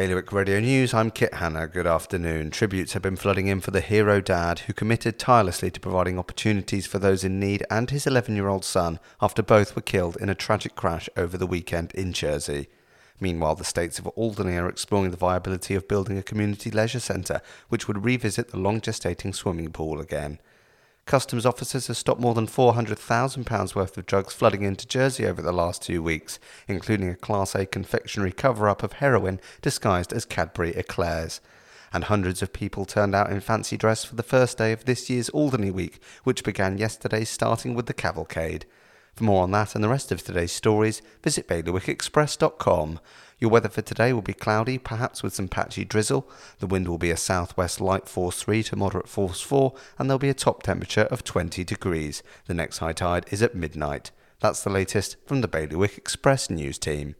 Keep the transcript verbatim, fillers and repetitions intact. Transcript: Bailiwick Radio News, I'm Kit Hanna. Good afternoon. Tributes have been flooding in for the hero dad who committed tirelessly to providing opportunities for those in need and his eleven-year-old son after both were killed in a tragic crash over the weekend in Jersey. Meanwhile, the states of Alderney are exploring the viability of building a community leisure centre which would revisit the long-gestating swimming pool again. Customs officers have stopped more than four hundred thousand pounds worth of drugs flooding into Jersey over the last two weeks, including a Class A confectionery cover-up of heroin disguised as Cadbury eclairs. And hundreds of people turned out in fancy dress for the first day of this year's Alderney Week, which began yesterday, starting with the cavalcade. For more on that and the rest of today's stories, visit bailiwick express dot com. Your weather for today will be cloudy, perhaps with some patchy drizzle. The wind will be a southwest light force three to moderate force four, and there'll be a top temperature of twenty degrees. The next high tide is at midnight. That's the latest from the Bailiwick Express news team.